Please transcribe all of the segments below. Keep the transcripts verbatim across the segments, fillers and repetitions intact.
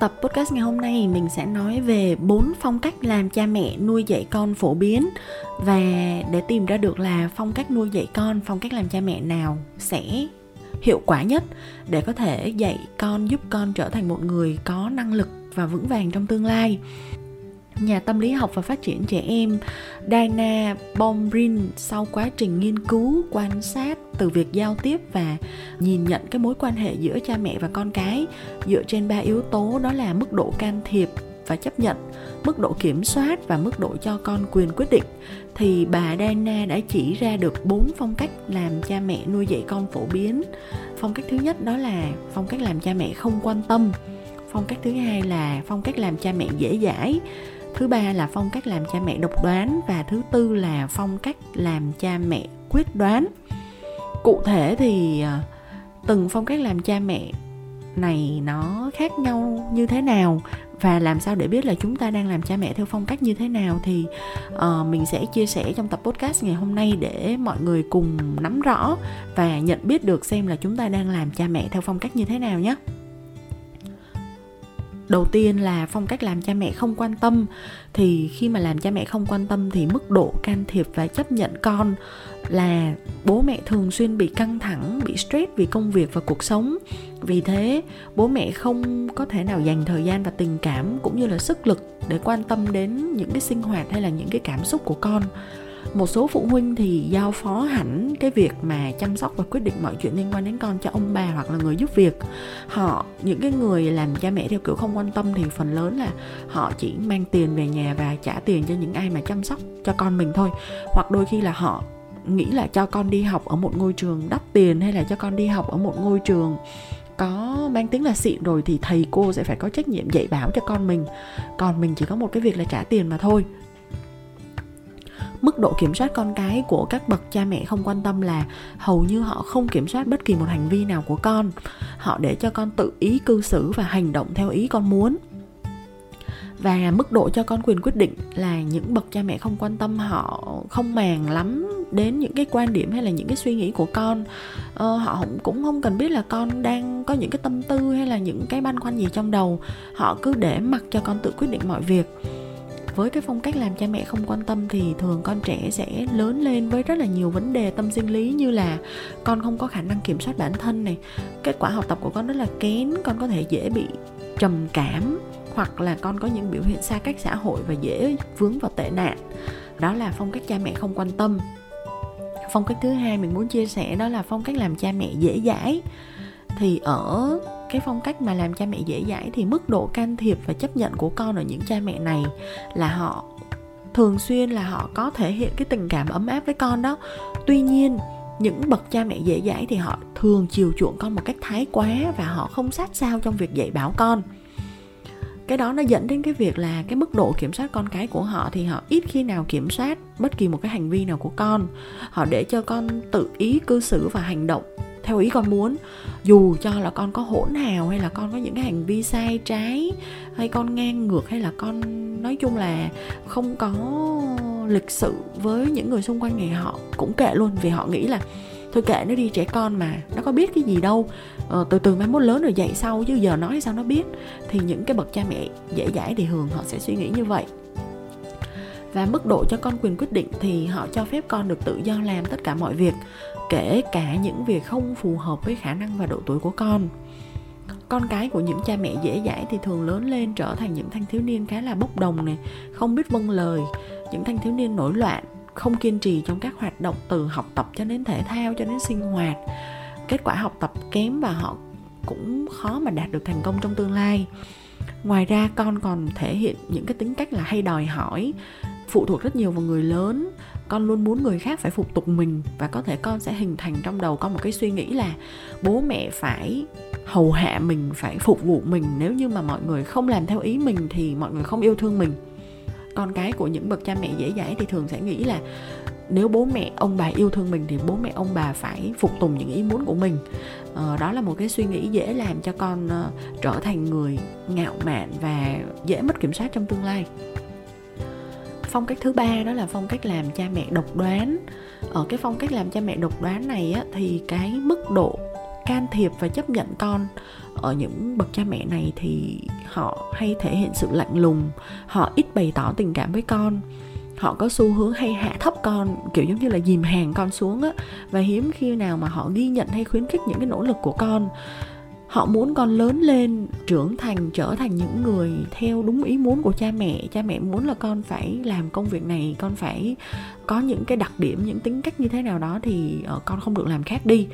Tập podcast ngày hôm nay mình sẽ nói về bốn phong cách làm cha mẹ nuôi dạy con phổ biến, và để tìm ra được là phong cách nuôi dạy con, phong cách làm cha mẹ nào sẽ hiệu quả nhất để có thể dạy con, giúp con trở thành một người có năng lực và vững vàng trong tương lai. Nhà tâm lý học và phát triển trẻ em Diana Baumrind sau quá trình nghiên cứu, quan sát từ việc giao tiếp và nhìn nhận cái mối quan hệ giữa cha mẹ và con cái dựa trên ba yếu tố, đó là mức độ can thiệp và chấp nhận, mức độ kiểm soát và mức độ cho con quyền quyết định, thì bà Diana đã chỉ ra được bốn phong cách làm cha mẹ nuôi dạy con phổ biến. Phong cách thứ nhất đó là phong cách làm cha mẹ không quan tâm, phong cách thứ hai là phong cách làm cha mẹ dễ dãi, thứ ba là phong cách làm cha mẹ độc đoán, và thứ tư là phong cách làm cha mẹ quyết đoán. Cụ thể thì từng phong cách làm cha mẹ này nó khác nhau như thế nào, và làm sao để biết là chúng ta đang làm cha mẹ theo phong cách như thế nào, thì uh, mình sẽ chia sẻ trong tập podcast ngày hôm nay để mọi người cùng nắm rõ và nhận biết được xem là chúng ta đang làm cha mẹ theo phong cách như thế nào nhé. Đầu tiên là phong cách làm cha mẹ không quan tâm. Thì khi mà làm cha mẹ không quan tâm thì mức độ can thiệp và chấp nhận con là bố mẹ thường xuyên bị căng thẳng, bị stress vì công việc và cuộc sống. Vì thế bố mẹ không có thể nào dành thời gian và tình cảm cũng như là sức lực để quan tâm đến những cái sinh hoạt hay là những cái cảm xúc của con. Một số phụ huynh thì giao phó hẳn cái việc mà chăm sóc và quyết định mọi chuyện liên quan đến con cho ông bà hoặc là người giúp việc. Họ, những cái người làm cha mẹ theo kiểu không quan tâm thì phần lớn là họ chỉ mang tiền về nhà và trả tiền cho những ai mà chăm sóc cho con mình thôi. Hoặc đôi khi là họ nghĩ là cho con đi học ở một ngôi trường đắt tiền hay là cho con đi học ở một ngôi trường có mang tiếng là xịn rồi thì thầy cô sẽ phải có trách nhiệm dạy bảo cho con mình. Còn mình chỉ có một cái việc là trả tiền mà thôi. Mức độ kiểm soát con cái của các bậc cha mẹ không quan tâm là hầu như họ không kiểm soát bất kỳ một hành vi nào của con. Họ để cho con tự ý cư xử và hành động theo ý con muốn. Và mức độ cho con quyền quyết định là những bậc cha mẹ không quan tâm, họ không màng lắm đến những cái quan điểm hay là những cái suy nghĩ của con. ờ, Họ cũng không cần biết là con đang có những cái tâm tư hay là những cái băn khoăn gì trong đầu. Họ cứ để mặc cho con tự quyết định mọi việc. Với cái phong cách làm cha mẹ không quan tâm thì thường con trẻ sẽ lớn lên với rất là nhiều vấn đề tâm sinh lý, như là con không có khả năng kiểm soát bản thân này, kết quả học tập của con rất là kém, con có thể dễ bị trầm cảm, hoặc là con có những biểu hiện xa cách xã hội và dễ vướng vào tệ nạn. Đó là phong cách cha mẹ không quan tâm. Phong cách thứ hai mình muốn chia sẻ đó là phong cách làm cha mẹ dễ dãi. Thì ở cái phong cách mà làm cha mẹ dễ dãi thì mức độ can thiệp và chấp nhận của con ở những cha mẹ này là họ thường xuyên là họ có thể hiện cái tình cảm ấm áp với con đó. Tuy nhiên những bậc cha mẹ dễ dãi thì họ thường chiều chuộng con một cách thái quá và họ không sát sao trong việc dạy bảo con. Cái đó nó dẫn đến cái việc là cái mức độ kiểm soát con cái của họ thì họ ít khi nào kiểm soát bất kỳ một cái hành vi nào của con. Họ để cho con tự ý cư xử và hành động theo ý con muốn, dù cho là con có hỗn hào hay là con có những cái hành vi sai trái, hay con ngang ngược, hay là con nói chung là không có lịch sự với những người xung quanh, thì họ cũng kệ luôn. Vì họ nghĩ là thôi kệ nó đi, trẻ con mà, nó có biết cái gì đâu, ờ, từ từ mai mốt lớn rồi dạy sau chứ giờ nói sao nó biết. Thì những cái bậc cha mẹ dễ dãi thì thường họ sẽ suy nghĩ như vậy. Và mức độ cho con quyền quyết định thì họ cho phép con được tự do làm tất cả mọi việc, kể cả những việc không phù hợp với khả năng và độ tuổi của con. Con cái của những cha mẹ dễ dãi thì thường lớn lên trở thành những thanh thiếu niên khá là bốc đồng này, không biết vâng lời, những thanh thiếu niên nổi loạn, không kiên trì trong các hoạt động từ học tập cho đến thể thao cho đến sinh hoạt. Kết quả học tập kém và họ cũng khó mà đạt được thành công trong tương lai. Ngoài ra con còn thể hiện những cái tính cách là hay đòi hỏi, phụ thuộc rất nhiều vào người lớn. Con luôn muốn người khác phải phục tùng mình, và có thể con sẽ hình thành trong đầu con một cái suy nghĩ là bố mẹ phải hầu hạ mình, phải phục vụ mình. Nếu như mà mọi người không làm theo ý mình thì mọi người không yêu thương mình. Con cái của những bậc cha mẹ dễ dãi thì thường sẽ nghĩ là nếu bố mẹ ông bà yêu thương mình thì bố mẹ ông bà phải phục tùng những ý muốn của mình. Đó là một cái suy nghĩ dễ làm cho con trở thành người ngạo mạn và dễ mất kiểm soát trong tương lai. Phong cách thứ ba đó là phong cách làm cha mẹ độc đoán. Ở cái phong cách làm cha mẹ độc đoán này á, thì cái mức độ can thiệp và chấp nhận con ở những bậc cha mẹ này thì họ hay thể hiện sự lạnh lùng, họ ít bày tỏ tình cảm với con, họ có xu hướng hay hạ thấp con, kiểu giống như là dìm hàng con xuống á, và hiếm khi nào mà họ ghi nhận hay khuyến khích những cái nỗ lực của con. Họ muốn con lớn lên, trưởng thành, trở thành những người theo đúng ý muốn của cha mẹ. Cha mẹ muốn là con phải làm công việc này, con phải có những cái đặc điểm, những tính cách như thế nào đó thì con không được làm khác đi.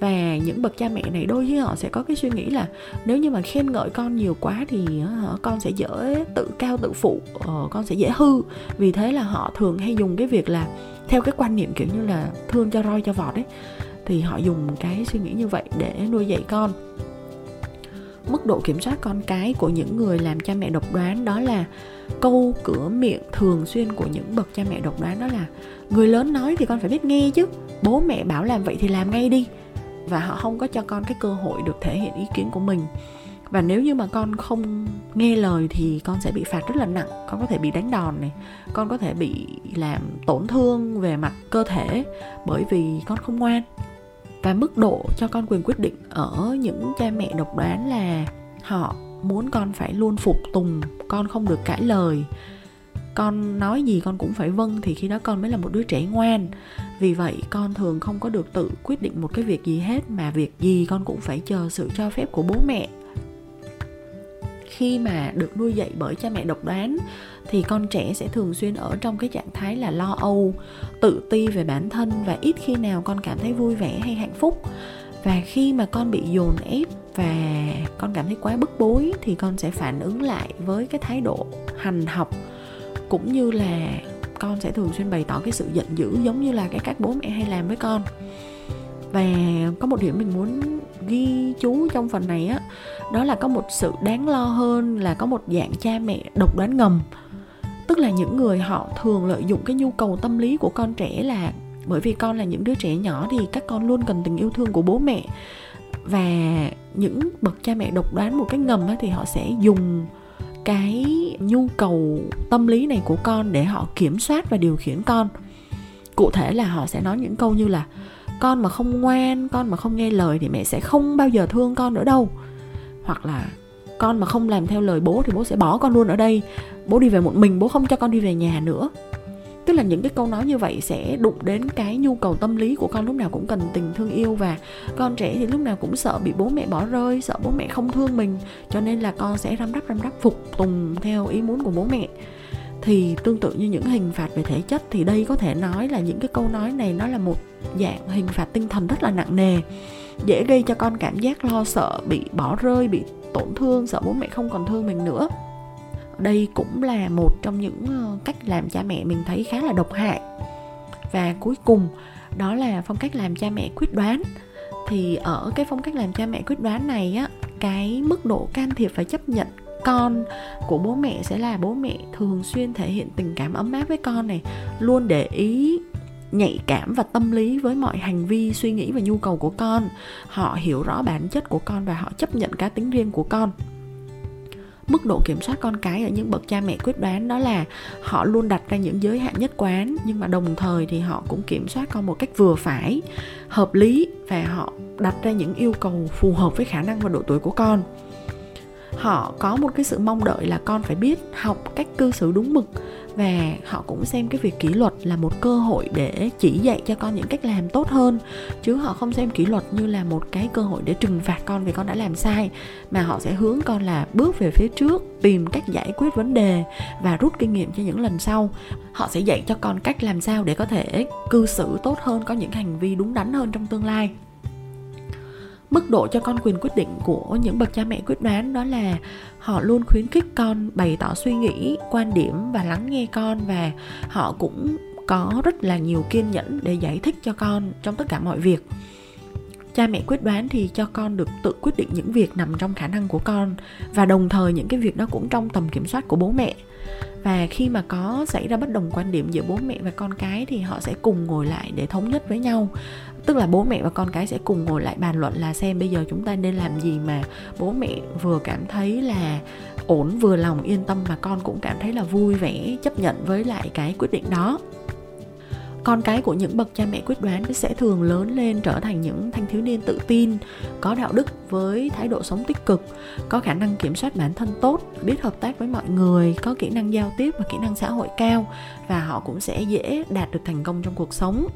Và những bậc cha mẹ này đôi khi họ sẽ có cái suy nghĩ là nếu như mà khen ngợi con nhiều quá thì con sẽ dễ tự cao tự phụ, con sẽ dễ hư. Vì thế là họ thường hay dùng cái việc là theo cái quan niệm kiểu như là thương cho roi cho vọt ấy, thì họ dùng cái suy nghĩ như vậy để nuôi dạy con. Mức độ kiểm soát con cái của những người làm cha mẹ độc đoán đó là câu cửa miệng thường xuyên của những bậc cha mẹ độc đoán đó là người lớn nói thì con phải biết nghe chứ, bố mẹ bảo làm vậy thì làm ngay đi. Và họ không có cho con cái cơ hội được thể hiện ý kiến của mình. Và nếu như mà con không nghe lời thì con sẽ bị phạt rất là nặng. Con có thể bị đánh đòn này, con có thể bị làm tổn thương về mặt cơ thể bởi vì con không ngoan. Và mức độ cho con quyền quyết định ở những cha mẹ độc đoán là họ muốn con phải luôn phục tùng, con không được cãi lời, con nói gì con cũng phải vâng thì khi đó con mới là một đứa trẻ ngoan. Vì vậy con thường không có được tự quyết định một cái việc gì hết, mà việc gì con cũng phải chờ sự cho phép của bố mẹ. Khi mà được nuôi dạy bởi cha mẹ độc đoán thì con trẻ sẽ thường xuyên ở trong cái trạng thái là lo âu, tự ti về bản thân và ít khi nào con cảm thấy vui vẻ hay hạnh phúc. Và khi mà con bị dồn ép và con cảm thấy quá bức bối thì con sẽ phản ứng lại với cái thái độ hành học, cũng như là con sẽ thường xuyên bày tỏ cái sự giận dữ giống như là cái cách bố mẹ hay làm với con. Và có một điểm mình muốn ghi chú trong phần này á, đó là có một sự đáng lo hơn là có một dạng cha mẹ độc đoán ngầm. Tức là những người họ thường lợi dụng cái nhu cầu tâm lý của con trẻ là bởi vì con là những đứa trẻ nhỏ thì các con luôn cần tình yêu thương của bố mẹ. Và những bậc cha mẹ độc đoán một cách ngầm á, thì họ sẽ dùng cái nhu cầu tâm lý này của con để họ kiểm soát và điều khiển con. Cụ thể là họ sẽ nói những câu như là con mà không ngoan, con mà không nghe lời thì mẹ sẽ không bao giờ thương con nữa đâu. Hoặc là con mà không làm theo lời bố thì bố sẽ bỏ con luôn ở đây, bố đi về một mình, bố không cho con đi về nhà nữa. Tức là những cái câu nói như vậy sẽ đụng đến cái nhu cầu tâm lý của con lúc nào cũng cần tình thương yêu, và con trẻ thì lúc nào cũng sợ bị bố mẹ bỏ rơi, sợ bố mẹ không thương mình, cho nên là con sẽ răm rắp răm rắp phục tùng theo ý muốn của bố mẹ. Thì tương tự như những hình phạt về thể chất thì đây có thể nói là những cái câu nói này nó là một dạng hình phạt tinh thần rất là nặng nề, dễ gây cho con cảm giác lo sợ bị bỏ rơi, bị tổn thương, sợ bố mẹ không còn thương mình nữa. Đây cũng là một trong những cách làm cha mẹ mình thấy khá là độc hại. Và cuối cùng đó là phong cách làm cha mẹ quyết đoán. Thì ở cái phong cách làm cha mẹ quyết đoán này á, cái mức độ can thiệp và chấp nhận con của bố mẹ sẽ là bố mẹ thường xuyên thể hiện tình cảm ấm áp với con này, luôn để ý, nhạy cảm và tâm lý với mọi hành vi, suy nghĩ và nhu cầu của con. Họ hiểu rõ bản chất của con và họ chấp nhận cá tính riêng của con. Mức độ kiểm soát con cái ở những bậc cha mẹ quyết đoán đó là họ luôn đặt ra những giới hạn nhất quán, nhưng mà đồng thời thì họ cũng kiểm soát con một cách vừa phải, hợp lý, và họ đặt ra những yêu cầu phù hợp với khả năng và độ tuổi của con. Họ có một cái sự mong đợi là con phải biết học cách cư xử đúng mực, và họ cũng xem cái việc kỷ luật là một cơ hội để chỉ dạy cho con những cách làm tốt hơn, chứ họ không xem kỷ luật như là một cái cơ hội để trừng phạt con vì con đã làm sai, mà họ sẽ hướng con là bước về phía trước, tìm cách giải quyết vấn đề và rút kinh nghiệm cho những lần sau. Họ sẽ dạy cho con cách làm sao để có thể cư xử tốt hơn, có những hành vi đúng đắn hơn trong tương lai. Mức độ cho con quyền quyết định của những bậc cha mẹ quyết đoán đó là họ luôn khuyến khích con bày tỏ suy nghĩ, quan điểm và lắng nghe con, và họ cũng có rất là nhiều kiên nhẫn để giải thích cho con trong tất cả mọi việc. Cha mẹ quyết đoán thì cho con được tự quyết định những việc nằm trong khả năng của con, và đồng thời những cái việc đó cũng trong tầm kiểm soát của bố mẹ. Và khi mà có xảy ra bất đồng quan điểm giữa bố mẹ và con cái thì họ sẽ cùng ngồi lại để thống nhất với nhau. Tức là bố mẹ và con cái sẽ cùng ngồi lại bàn luận là xem bây giờ chúng ta nên làm gì mà bố mẹ vừa cảm thấy là ổn, vừa lòng yên tâm, mà con cũng cảm thấy là vui vẻ chấp nhận với lại cái quyết định đó. Con cái của những bậc cha mẹ quyết đoán sẽ thường lớn lên trở thành những thanh thiếu niên tự tin, có đạo đức với thái độ sống tích cực, có khả năng kiểm soát bản thân tốt, biết hợp tác với mọi người, có kỹ năng giao tiếp và kỹ năng xã hội cao, và họ cũng sẽ dễ đạt được thành công trong cuộc sống.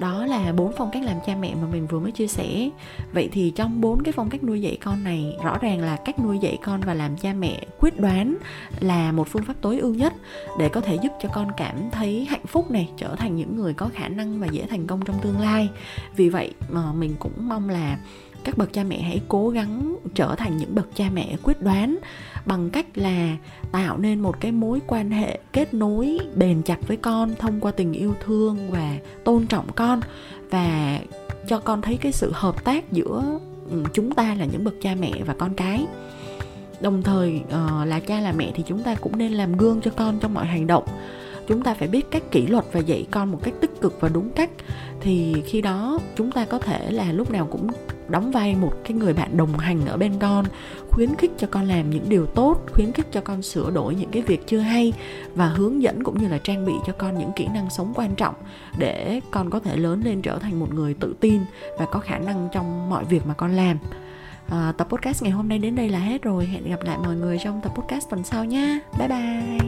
Đó là bốn phong cách làm cha mẹ mà mình vừa mới chia sẻ. Vậy thì trong bốn cái phong cách nuôi dạy con này, rõ ràng là cách nuôi dạy con và làm cha mẹ quyết đoán là một phương pháp tối ưu nhất để có thể giúp cho con cảm thấy hạnh phúc này, trở thành những người có khả năng và dễ thành công trong tương lai. Vì vậy mà mình cũng mong là các bậc cha mẹ hãy cố gắng trở thành những bậc cha mẹ quyết đoán bằng cách là tạo nên một cái mối quan hệ kết nối bền chặt với con thông qua tình yêu thương và tôn trọng con, và cho con thấy cái sự hợp tác giữa chúng ta là những bậc cha mẹ và con cái. Đồng thời là cha là mẹ thì chúng ta cũng nên làm gương cho con trong mọi hành động. Chúng ta phải biết cách kỷ luật và dạy con một cách tích cực và đúng cách, thì khi đó chúng ta có thể là lúc nào cũng đóng vai một cái người bạn đồng hành ở bên con, khuyến khích cho con làm những điều tốt, khuyến khích cho con sửa đổi những cái việc chưa hay, và hướng dẫn cũng như là trang bị cho con những kỹ năng sống quan trọng để con có thể lớn lên trở thành một người tự tin và có khả năng trong mọi việc mà con làm. À, tập podcast ngày hôm nay đến đây là hết rồi. Hẹn gặp lại mọi người trong tập podcast tuần sau nha. Bye bye.